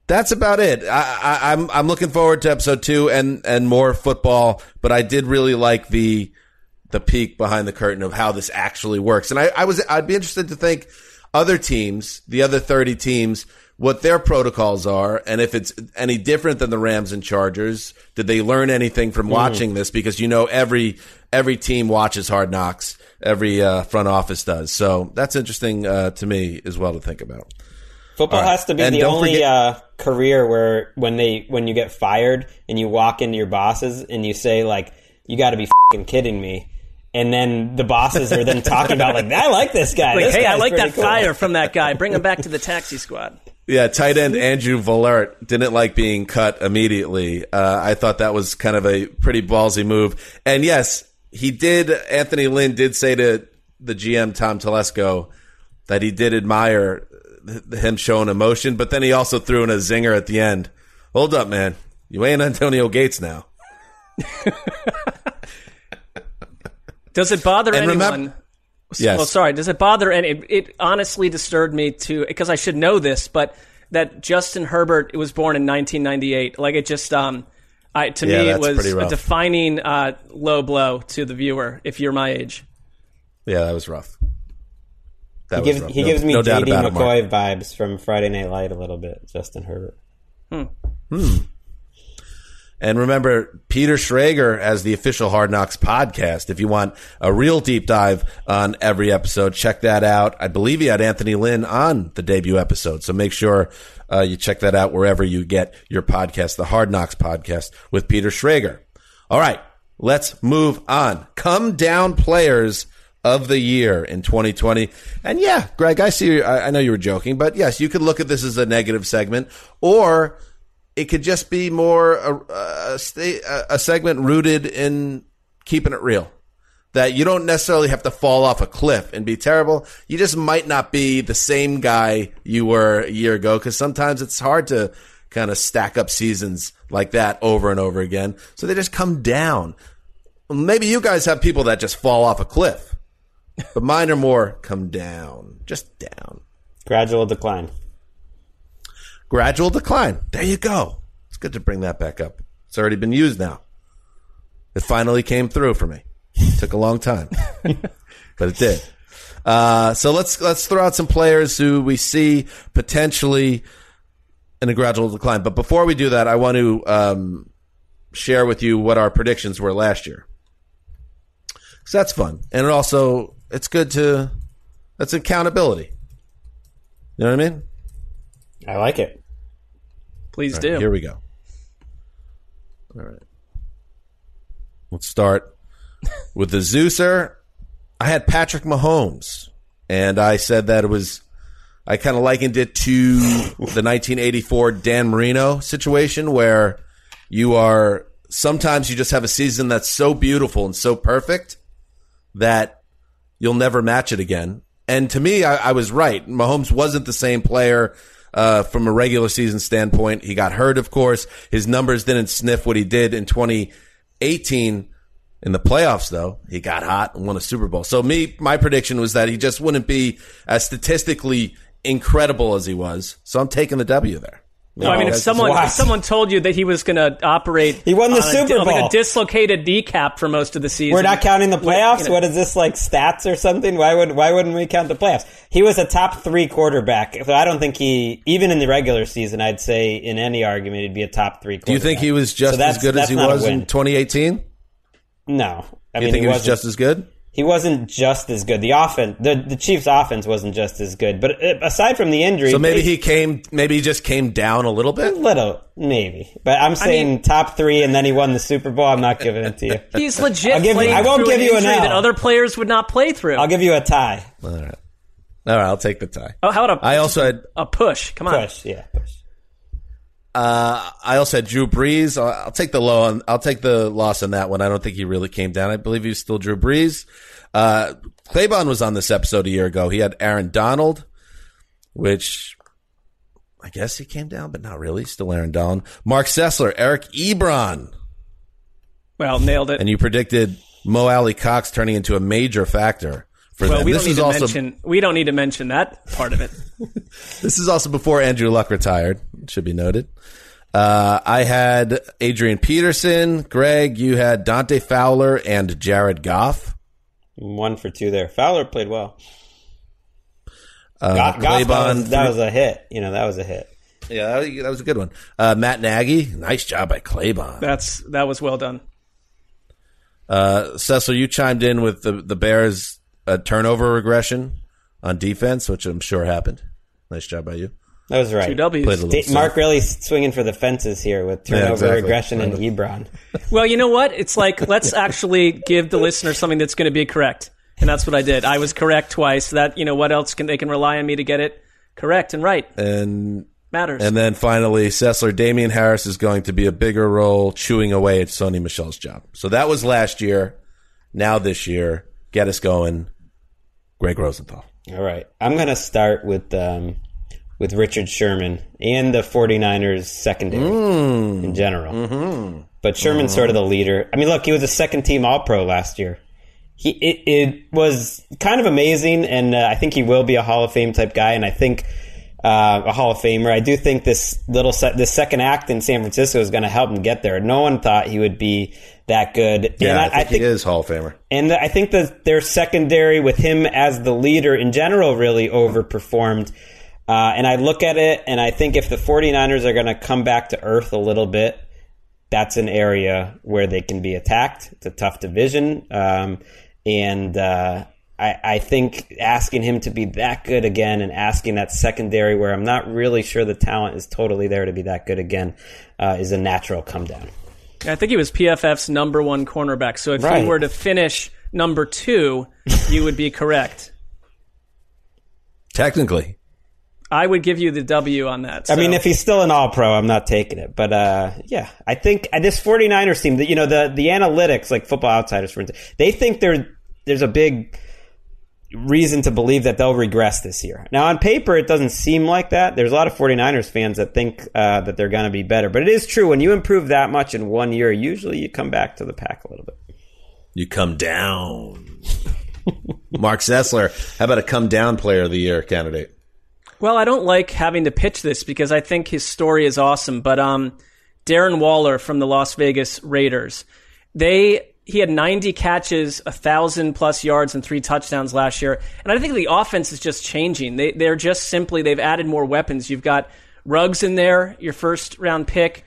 That's about it. I'm looking forward to episode 2 and more football, but I did really like the peek behind the curtain of how this actually works. And I'd be interested to think other teams, the other 30 teams, what their protocols are, and if it's any different than the Rams and Chargers. Did they learn anything from watching this? Because every team watches Hard Knocks. Every front office does. So that's interesting to me as well to think about. Football has to be the only career where when you get fired and you walk into your bosses and you say, like, you got to be fucking kidding me. And then the bosses are then talking about, like, I like this guy. Like, hey, I like that fire from that guy. Bring him back to the taxi squad. Yeah, tight end Andrew Villert didn't like being cut immediately. I thought that was kind of a pretty ballsy move. And yes, Anthony Lynn did say to the GM, Tom Telesco, that he did admire him showing emotion. But then he also threw in a zinger at the end. Hold up, man. You ain't Antonio Gates now. Does it bother anyone? Yes. Well, sorry. Does it bother any? It honestly disturbed me too, because I should know this, but that Justin Herbert was born in 1998. Like, it just, to me, it was a defining low blow to the viewer. If you're my age, yeah, that was rough. He gives me J.D. McCoy vibes from Friday Night Light a little bit. Justin Herbert. And remember, Peter Schrager as the official Hard Knocks podcast. If you want a real deep dive on every episode, check that out. I believe he had Anthony Lynn on the debut episode. So make sure you check that out wherever you get your podcast, the Hard Knocks podcast with Peter Schrager. All right, let's move on. Come down players of the year in 2020. And yeah, Greg, I see. I know you were joking, but yes, you could look at this as a negative segment, or it could just be more a segment rooted in keeping it real, that you don't necessarily have to fall off a cliff and be terrible. You just might not be the same guy you were a year ago, because sometimes it's hard to kind of stack up seasons like that over and over again. So they just come down. Maybe you guys have people that just fall off a cliff, but mine are more come down, just down. Gradual decline. There you go. It's good to bring that back up. It's already been used now. It finally came through for me. It took a long time, but it did. So let's throw out some players who we see potentially in a gradual decline. But before we do that, I want to share with you what our predictions were last year. So that's fun. And it also, it's good to, that's accountability. You know what I mean? I like it. Please do. Here we go. All right. Let's start with the Zeuser. I had Patrick Mahomes, and I said that it was – I kind of likened it to the 1984 Dan Marino situation where you are – sometimes you just have a season that's so beautiful and so perfect that you'll never match it again. And to me, I was right. Mahomes wasn't the same player from a regular season standpoint. He got hurt, of course. His numbers didn't sniff what he did in 2018. In the playoffs, though, he got hot and won a Super Bowl. So my prediction was that he just wouldn't be as statistically incredible as he was. So I'm taking the W there. No, I mean, if someone told you that he was going to operate, he won the Super Bowl, like a dislocated kneecap for most of the season. We're not counting the playoffs. What is this, like stats or something? Why wouldn't we count the playoffs? He was a top three quarterback. So I don't think he, even in the regular season, I'd say in any argument, he'd be a top three quarterback. Do you think he was just as good as he was in 2018? No. I mean, you think he was just as good? He wasn't just as good. The offense, the Chiefs' offense wasn't just as good. But aside from the injury... So maybe he just came down a little bit? A little, maybe. But I'm saying top three, and then he won the Super Bowl. I'm not giving it to you. He's legit I won't give you an L that other players would not play through. I'll give you a tie. All right, I'll take the tie. Oh, how about a push? Come on. Push, yeah, push. I also had Drew Brees. I'll take the loss on that one. I don't think he really came down. I believe he was still Drew Brees. Claybon was on this episode a year ago. He had Aaron Donald, which I guess he came down, but not really. Still Aaron Donald. Mark Sessler, Eric Ebron. Well, nailed it. And you predicted Mo Alley Cox turning into a major factor. Well, we don't need to mention that part of it. This is also before Andrew Luck retired. It should be noted. I had Adrian Peterson. Greg, you had Dante Fowler and Jared Goff. 1 for 2 there. Fowler played well. Goff, that was a hit. You know, that was a hit. Yeah, that was a good one. Matt Nagy, nice job by Claybon. That was well done. Cecil, you chimed in with the Bears. A turnover regression on defense, which I'm sure happened. Nice job by you. That was right. 2 W's. Mark really swinging for the fences here with turnover regression and Ebron. Well, you know what? It's like, let's actually give the listener something that's going to be correct. And that's what I did. I was correct twice. That, you know, what else can they rely on me to get it correct and right? And matters. And then finally, Sessler, Damien Harris is going to be a bigger role chewing away at Sony Michel's job. So that was last year. Now this year, get us going. Greg Rosenthal. All right. I'm going to start with Richard Sherman and the 49ers secondary in general. Mm-hmm. But Sherman's sort of the leader. I mean, look, he was a second-team All-Pro last year. It was kind of amazing, and I think he will be a Hall of Fame-type guy, and I think a Hall of Famer. I do think this second act in San Francisco is going to help him get there. No one thought he would be that good. Yeah, and I think he is Hall of Famer. And I think that their secondary with him as the leader in general really overperformed. And I look at it, and I think if the 49ers are going to come back to earth a little bit, that's an area where they can be attacked. It's a tough division. I think asking him to be that good again and asking that secondary where I'm not really sure the talent is totally there to be that good again is a natural come down. I think he was PFF's number one cornerback. So if he were to finish number 2, you would be correct. Technically. I would give you the W on that. So. I mean, if he's still an All-Pro, I'm not taking it. But, yeah, I think this 49ers team, you know, the analytics, like Football Outsiders, for instance, they think there's a big reason to believe that they'll regress this year. Now, on paper, it doesn't seem like that. There's a lot of 49ers fans that think that they're going to be better. But it is true. When you improve that much in 1 year, usually you come back to the pack a little bit. You come down. Mark Sessler, how about a come-down player of the year candidate? Well, I don't like having to pitch this because I think his story is awesome. But Darren Waller from the Las Vegas Raiders. He had 90 catches, 1,000 plus yards, and 3 touchdowns last year. And I think the offense is just changing. They're just simply, they've added more weapons. You've got Ruggs in there, your first round pick.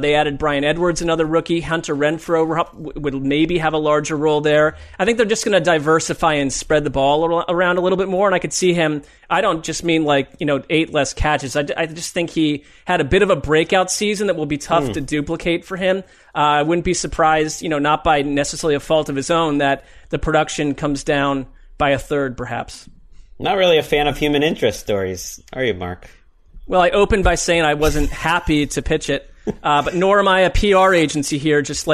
They added Bryan Edwards, another rookie. Hunter Renfrow would maybe have a larger role there. I think they're just going to diversify and spread the ball around a little bit more. And I could see him, I don't just mean like, 8 less catches. I just think he had a bit of a breakout season that will be tough to duplicate for him. I wouldn't be surprised, not by necessarily a fault of his own, that the production comes down by a third, perhaps. Not really a fan of human interest stories, are you, Mark? Well, I opened by saying I wasn't happy to pitch it. But nor am I a PR agency here, just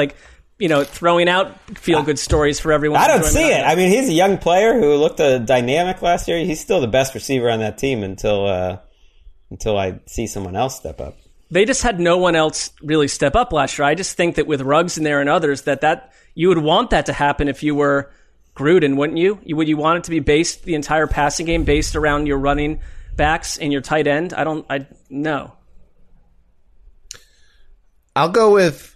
throwing out feel-good stories for everyone. I don't see it. I mean, he's a young player who looked dynamic last year. He's still the best receiver on that team until I see someone else step up. They just had no one else really step up last year. I just think that with Ruggs in there and others, that you would want that to happen if you were Gruden, wouldn't you? Would you want it to be the entire passing game based around your running backs and your tight end? No. I'll go with,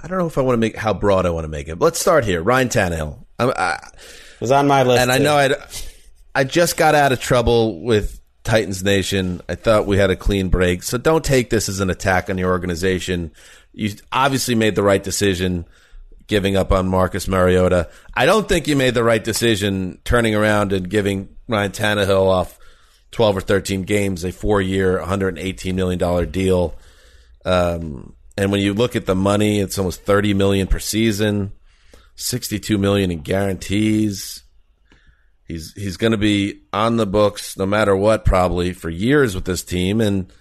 I don't know if I want to make how broad I want to make it. Let's start here. Ryan Tannehill was on my list, and too. I know I just got out of trouble with Titans Nation. I thought we had a clean break, so don't take this as an attack on your organization. You obviously made the right decision giving up on Marcus Mariota. I don't think you made the right decision turning around and giving Ryan Tannehill off 12 or 13 games, a 4-year, $118 million deal. And when you look at the money, it's almost $30 million per season, $62 million in guarantees. He's going to be on the books no matter what, probably for years with this team. And,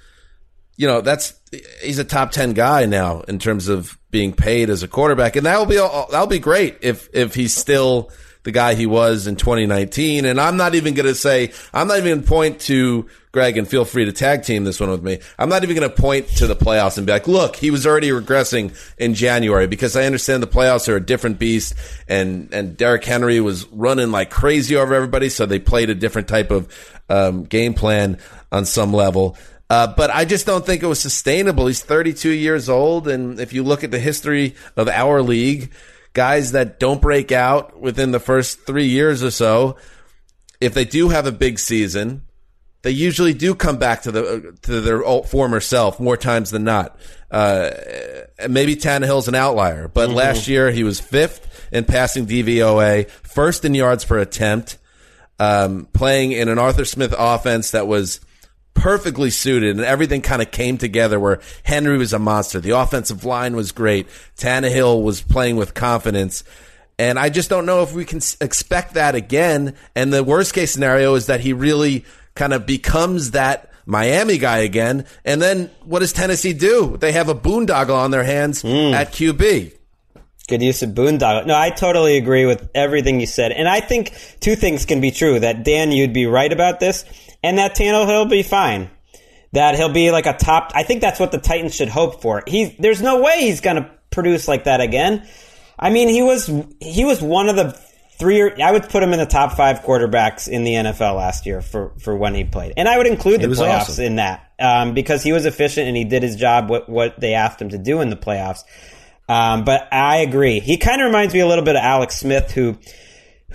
he's a top 10 guy now in terms of being paid as a quarterback. And that'll be great if he's still the guy he was in 2019. And I'm not even going to point to Greg, and feel free to tag team this one with me. I'm not even going to point to the playoffs and be like, look, he was already regressing in January, because I understand the playoffs are a different beast, and Derrick Henry was running like crazy over everybody. So they played a different type of game plan on some level. But I just don't think it was sustainable. He's 32 years old. And if you look at the history of our league, guys that don't break out within the first 3 years or so, if they do have a big season, they usually do come back to their old former self more times than not. Maybe Tannehill's an outlier, but last year he was 5th in passing DVOA, 1st in yards per attempt, playing in an Arthur Smith offense that was perfectly suited, and everything kind of came together where Henry was a monster. The offensive line was great. Tannehill was playing with confidence. And I just don't know if we can expect that again. And the worst case scenario is that he really kind of becomes that Miami guy again. And then what does Tennessee do? They have a boondoggle on their hands at QB. Good use of boondoggle. No, I totally agree with everything you said. And I think two things can be true, that, Dan, you'd be right about this, and that Tannehill will be fine. That he'll be like a top... I think that's what the Titans should hope for. There's no way he's going to produce like that again. I mean, he was one of the three... I would put him in the top 5 quarterbacks in the NFL last year for when he played. And I would include the playoffs in that, because he was efficient and he did his job, what they asked him to do in the playoffs. But I agree. He kind of reminds me a little bit of Alex Smith,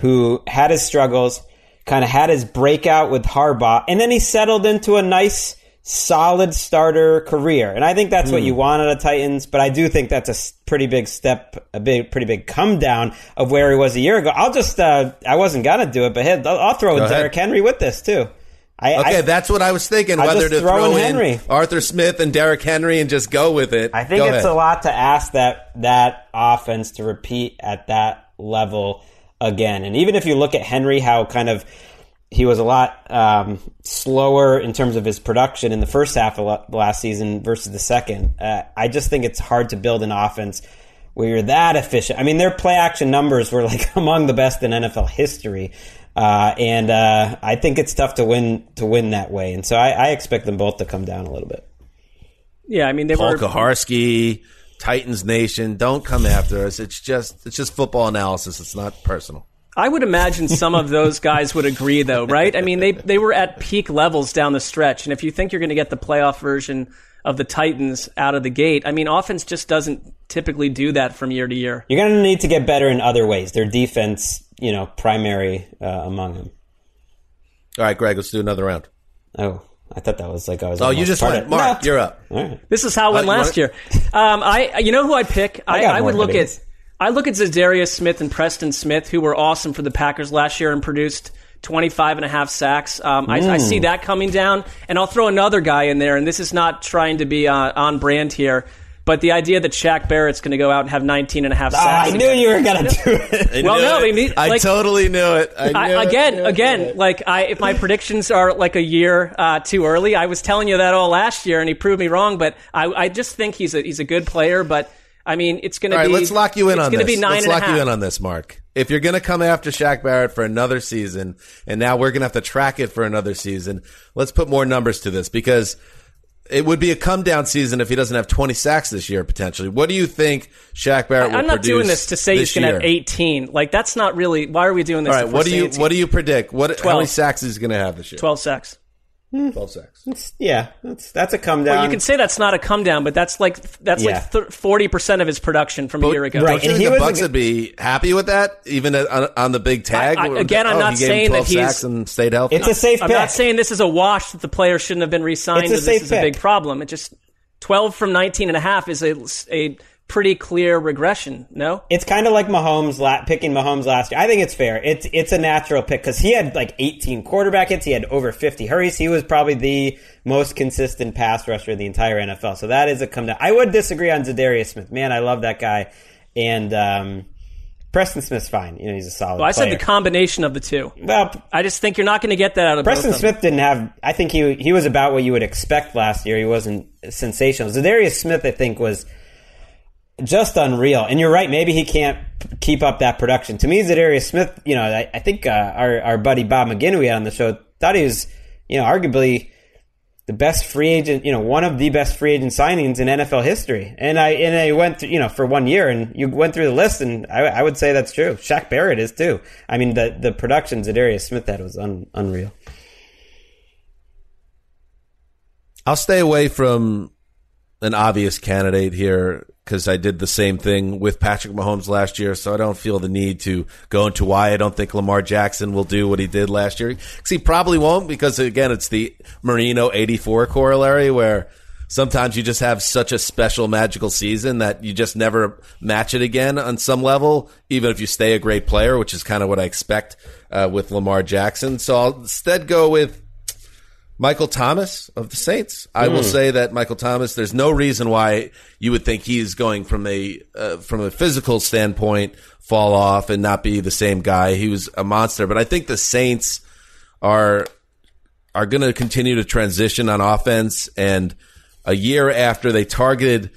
who had his struggles, kind of had his breakout with Harbaugh, and then he settled into a nice, solid starter career. And I think that's what you want out of Titans, but I do think that's a pretty big step, pretty big come down of where he was a year ago. I'll just, I wasn't going to do it, but I'll throw in Derrick Henry with this, too. That's what I was thinking, whether to throw in Arthur Smith and Derrick Henry and just go with it. I think it's a lot to ask that offense to repeat at that level again. And even if you look at Henry, how kind of he was a lot slower in terms of his production in the first half of last season versus the second, I just think it's hard to build an offense where you're that efficient. I mean, their play action numbers were like among the best in NFL history. And I think it's tough to win that way. And so I expect them both to come down a little bit. Yeah, I mean, they were... Paul Kaharski, Titans Nation, don't come after us. It's just football analysis. It's not personal. I would imagine some of those guys would agree, though, right? I mean, they were at peak levels down the stretch. And if you think you're going to get the playoff version of the Titans out of the gate. I mean, offense just doesn't typically do that from year to year. You're going to need to get better in other ways. Their defense, you know, primary among them. All right, Greg, let's do another round. Oh, I thought that was like I was. Oh, you just went. Mark, no. You're up. Right. This is how it went last year. You know who I'd pick? I would look at. I look at Za'Darius Smith and Preston Smith, who were awesome for the Packers last year and produced 25 and a half sacks. I see that coming down. And I'll throw another guy in there, and this is not trying to be on brand here, but the idea that Shaq Barrett's going to go out and have 19 and a half sacks. I knew you were going to do it. I totally knew it. I knew it. If my predictions are like a year too early, I was telling you that all last year, and he proved me wrong, but I just think he's a good player, but I mean, it's going to be... All right, let's lock you in on this. It's going to be 9.5. Let's lock you in on this, Mark. If you're going to come after Shaq Barrett for another season, and now we're going to have to track it for another season, let's put more numbers to this, because it would be a come-down season if he doesn't have 20 sacks this year, potentially. What do you think Shaq Barrett will produce? I'm not doing this to say he's going to have 18. Like, that's not really... Why are we doing this? All right, what do you predict? 12. How many sacks is he going to have this year? 12 sacks. 12 sacks. That's a come down. Well, you can say that's not a come down, but that's 40% of his production from a year ago. Right, and the Bucs would be happy with that, even on the big tag. I'm not saying that he's and stayed healthy. It's a safe pick. I'm not saying this is a wash that the player shouldn't have been re-signed. This is a big problem. It just 12 from 19 and a half is a pretty clear regression. No, it's kind of like Mahomes picking Mahomes last year. I think it's fair. It's a natural pick because he had like 18 quarterback hits. He had over 50 hurries. He was probably the most consistent pass rusher in the entire NFL. So that is a come down. I would disagree on Za'Darius Smith. Man, I love that guy. And Preston Smith's fine. You know, he's a solid. Well, I said the combination of the two. Well, I just think you're not going to get that out of Preston Smith. Didn't have. I think he was about what you would expect last year. He wasn't sensational. Za'Darius Smith, I think, was just unreal. And you're right, maybe he can't keep up that production. To me, Za'Darius Smith, you know, I think our buddy Bob McGinn we had on the show thought he was, you know, arguably the best free agent, you know, one of the best free agent signings in NFL history. And I went through, you know, for 1 year, and you went through the list, and I would say that's true. Shaq Barrett is too. I mean, the production Za'Darius Smith had was unreal. I'll stay away from an obvious candidate here, because I did the same thing with Patrick Mahomes last year, so I don't feel the need to go into why I don't think Lamar Jackson will do what he did last year. Because he probably won't, because, again, it's the Marino 84 corollary, where sometimes you just have such a special magical season that you just never match it again on some level, even if you stay a great player, which is kind of what I expect with Lamar Jackson. So I'll instead go with Michael Thomas of the Saints. I will say that Michael Thomas, there's no reason why you would think he's going from a physical standpoint fall off and not be the same guy. He was a monster, but I think the Saints are going to continue to transition on offense. And a year after they targeted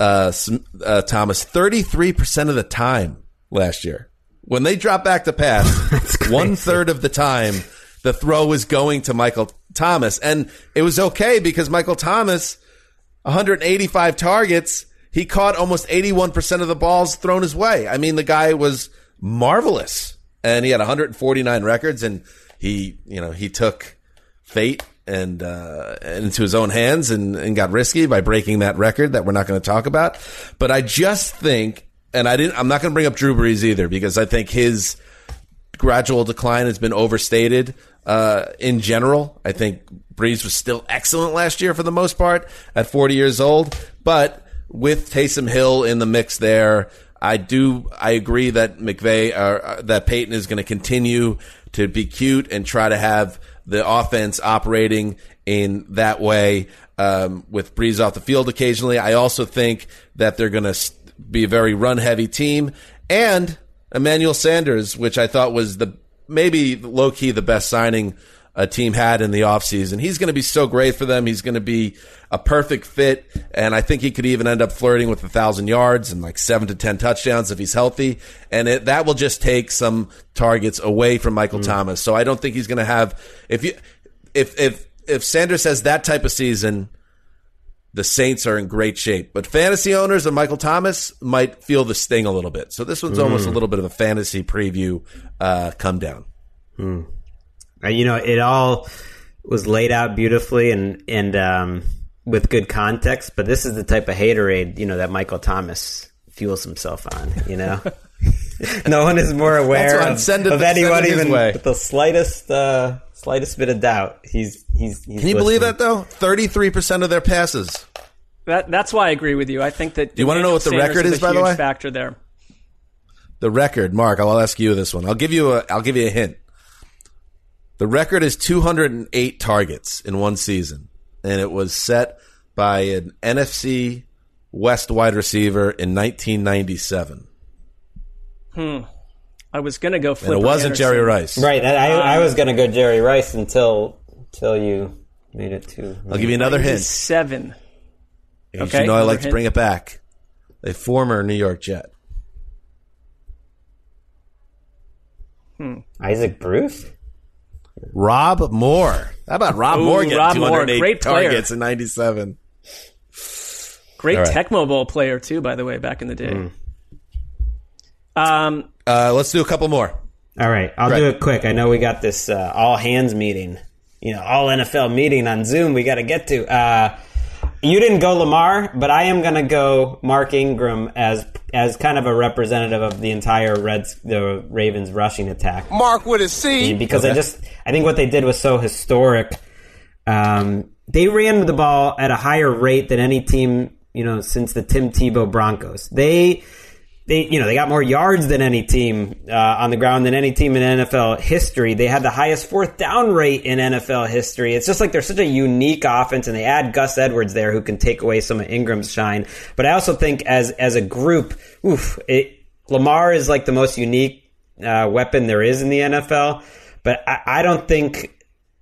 Thomas 33% of the time last year, when they dropped back to pass, 1/3 of the time the throw was going to Michael Thomas, and it was okay because Michael Thomas, 185 targets, he caught almost 81% of the balls thrown his way. I mean, the guy was marvelous, and he had 149 records, and he took fate into his own hands and got risky by breaking that record that we're not going to talk about. But I just think, and I'm not going to bring up Drew Brees either, because I think his gradual decline has been overstated. In general, I think Brees was still excellent last year for the most part at 40 years old, but with Taysom Hill in the mix there, I agree that that Peyton is going to continue to be cute and try to have the offense operating in that way, with Brees off the field occasionally. I also think that they're going to be a very run heavy team, and Emmanuel Sanders, which I thought was maybe low-key the best signing a team had in the offseason. He's going to be so great for them. He's going to be a perfect fit, and I think he could even end up flirting with 1,000 yards and like 7 to 10 touchdowns if he's healthy, and that will just take some targets away from Michael Thomas. So I don't think he's going to have – if Sanders has that type of season – the Saints are in great shape, but fantasy owners of Michael Thomas might feel the sting a little bit. So this one's almost a little bit of a fantasy preview come down. You know, it all was laid out beautifully, and with good context, but this is the type of haterade, you know, that Michael Thomas fuels himself on, you know? No one is more aware of anyone even with the slightest bit of doubt. He's Can you believe that, though? 33% of their passes. That's why I agree with you. I think that... Do you want to know what the record is, by the way? Huge factor there. The record, Mark, I'll ask you this one. I'll give you a hint. The record is 208 targets in one season, and it was set by an NFC West wide receiver in 1997. I was going to go flip. And it wasn't Jerry Rice. Right. I was going to go Jerry Rice until you made it to... I'll give you another hint. 7. Okay, you know I like to bring it back. A former New York Jet. Isaac Bruce? Rob Moore. How about Rob Moore getting 208 targets in 97? Great Tecmo Bowl player, too, by the way, back in the day. Let's do a couple more. All right. I'll do it quick. I know we got this all-hands meeting, you know, all-NFL meeting on Zoom we got to get to. You didn't go Lamar, but I am going to go Mark Ingram as kind of a representative of the entire the Ravens rushing attack. Mark with a C. Because I think what they did was so historic. They ran the ball at a higher rate than any team, you know, since the Tim Tebow Broncos. They got more yards than any team on the ground than any team in NFL history. They had the highest fourth down rate in NFL history. It's just like they're such a unique offense, and they add Gus Edwards there who can take away some of Ingram's shine. But I also think as a group, Lamar is like the most unique weapon there is in the NFL. But I don't think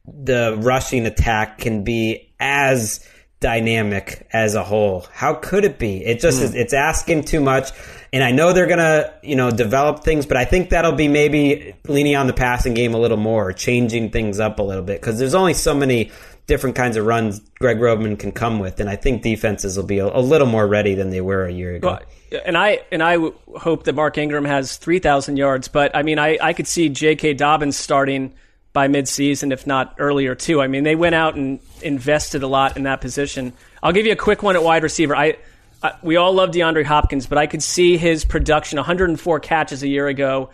the rushing attack can be as dynamic as a whole. How could it be? It just is, it's asking too much. And I know they're going to, you know, develop things, but I think that'll be maybe leaning on the passing game a little more, changing things up a little bit, because there's only so many different kinds of runs Greg Roman can come with, and I think defenses will be a little more ready than they were a year ago. Well, and I hope that Mark Ingram has 3,000 yards, but I mean, I could see J.K. Dobbins starting by midseason, if not earlier, too. I mean, they went out and invested a lot in that position. I'll give you a quick one at wide receiver. We all love DeAndre Hopkins, but I could see his production, 104 catches a year ago,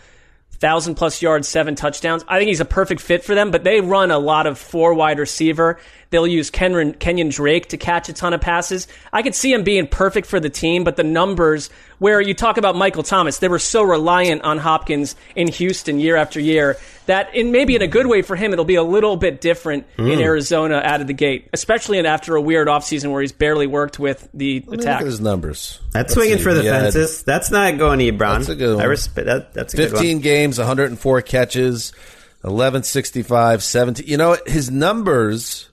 1,000-plus yards, 7 touchdowns. I think he's a perfect fit for them, but they run a lot of 4 wide receiver. They'll use Kenyon Drake to catch a ton of passes. I could see him being perfect for the team, but the numbers where you talk about Michael Thomas, they were so reliant on Hopkins in Houston year after year that in maybe in a good way for him, it'll be a little bit different in Arizona out of the gate, especially after a weird offseason where he's barely worked with the attack. Look at his numbers. That's swinging for the fences. That's not going to Ebron. That's a good one. I respect that. That's a good one. 15 games, 104 catches, 1165, 17. You know, his numbers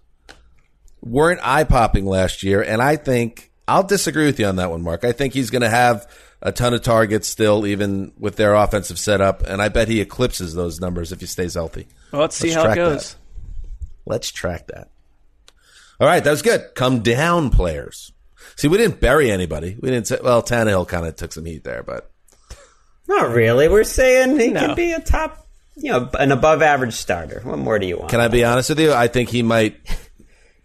weren't eye-popping last year, and I think I'll disagree with you on that one, Mark. I think he's going to have a ton of targets still, even with their offensive setup, and I bet he eclipses those numbers if he stays healthy. Well, let's see how it goes. Let's track that. All right, that was good. Come down, players. See, we didn't bury anybody. We didn't say, well, Tannehill kind of took some heat there, but not really. We're saying he can be a top, you know, an above-average starter. What more do you want? Can I be honest with you? I think he might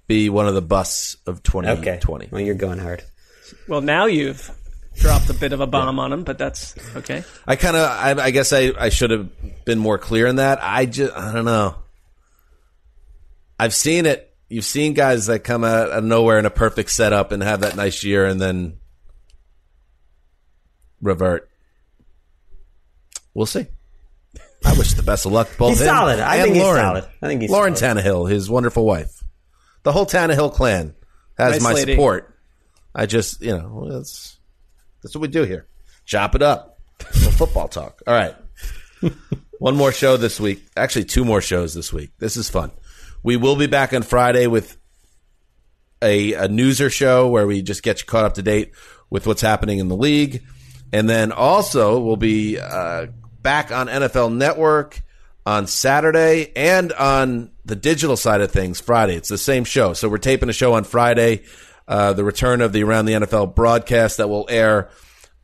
be one of the busts of 2020. Okay. Well, you're going hard. Well, now you've dropped a bit of a bomb on him, but that's okay. I guess I should have been more clear in that. I don't know. I've seen it. You've seen guys that come out of nowhere in a perfect setup and have that nice year and then revert. We'll see. I wish the best of luck to both him. He's solid. I think he's Lauren solid. Tannehill, his wonderful wife. The whole Tannehill clan has my support. I just, you know, that's what we do here. Chop it up. Football talk. All right. One more show this week. Actually, 2 more shows this week. This is fun. We will be back on Friday with a newser show where we just get you caught up to date with what's happening in the league. And then also we'll be back on NFL Network on Saturday and on the digital side of things Friday. It's the same show. So we're taping a show on Friday, the return of the Around the NFL broadcast that will air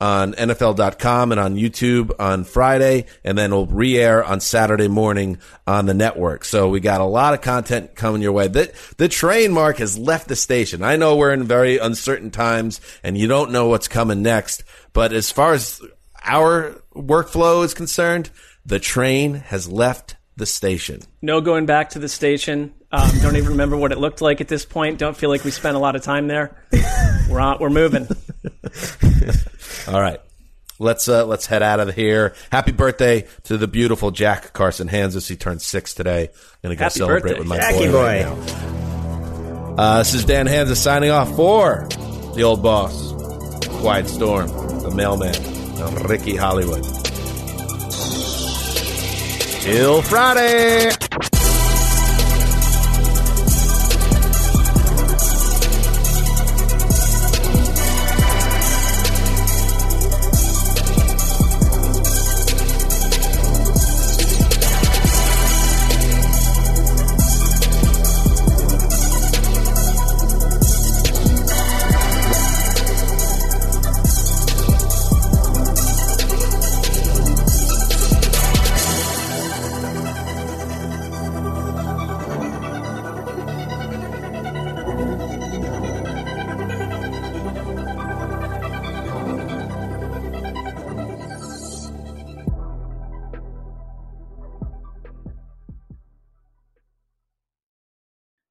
on NFL.com and on YouTube on Friday, and then it'll re-air on Saturday morning on the network. So we got a lot of content coming your way. The train, Mark, has left the station. I know we're in very uncertain times, and you don't know what's coming next, but as far as our workflow is concerned, the train has left the station. No going back to the station. Don't even remember what it looked like at this point. Don't feel like we spent a lot of time there. We're moving. All right, let's head out of here. Happy birthday to the beautiful Jack Carson Hanzus. He turned 6 today. I'm gonna go Happy celebrate birthday. With my Jackie boy. Right now. This is Dan Hanzus signing off for the old boss, Quiet Storm, the mailman, Ricky Hollywood. Till Friday.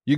You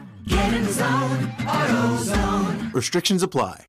Get in zone, AutoZone. Restrictions apply.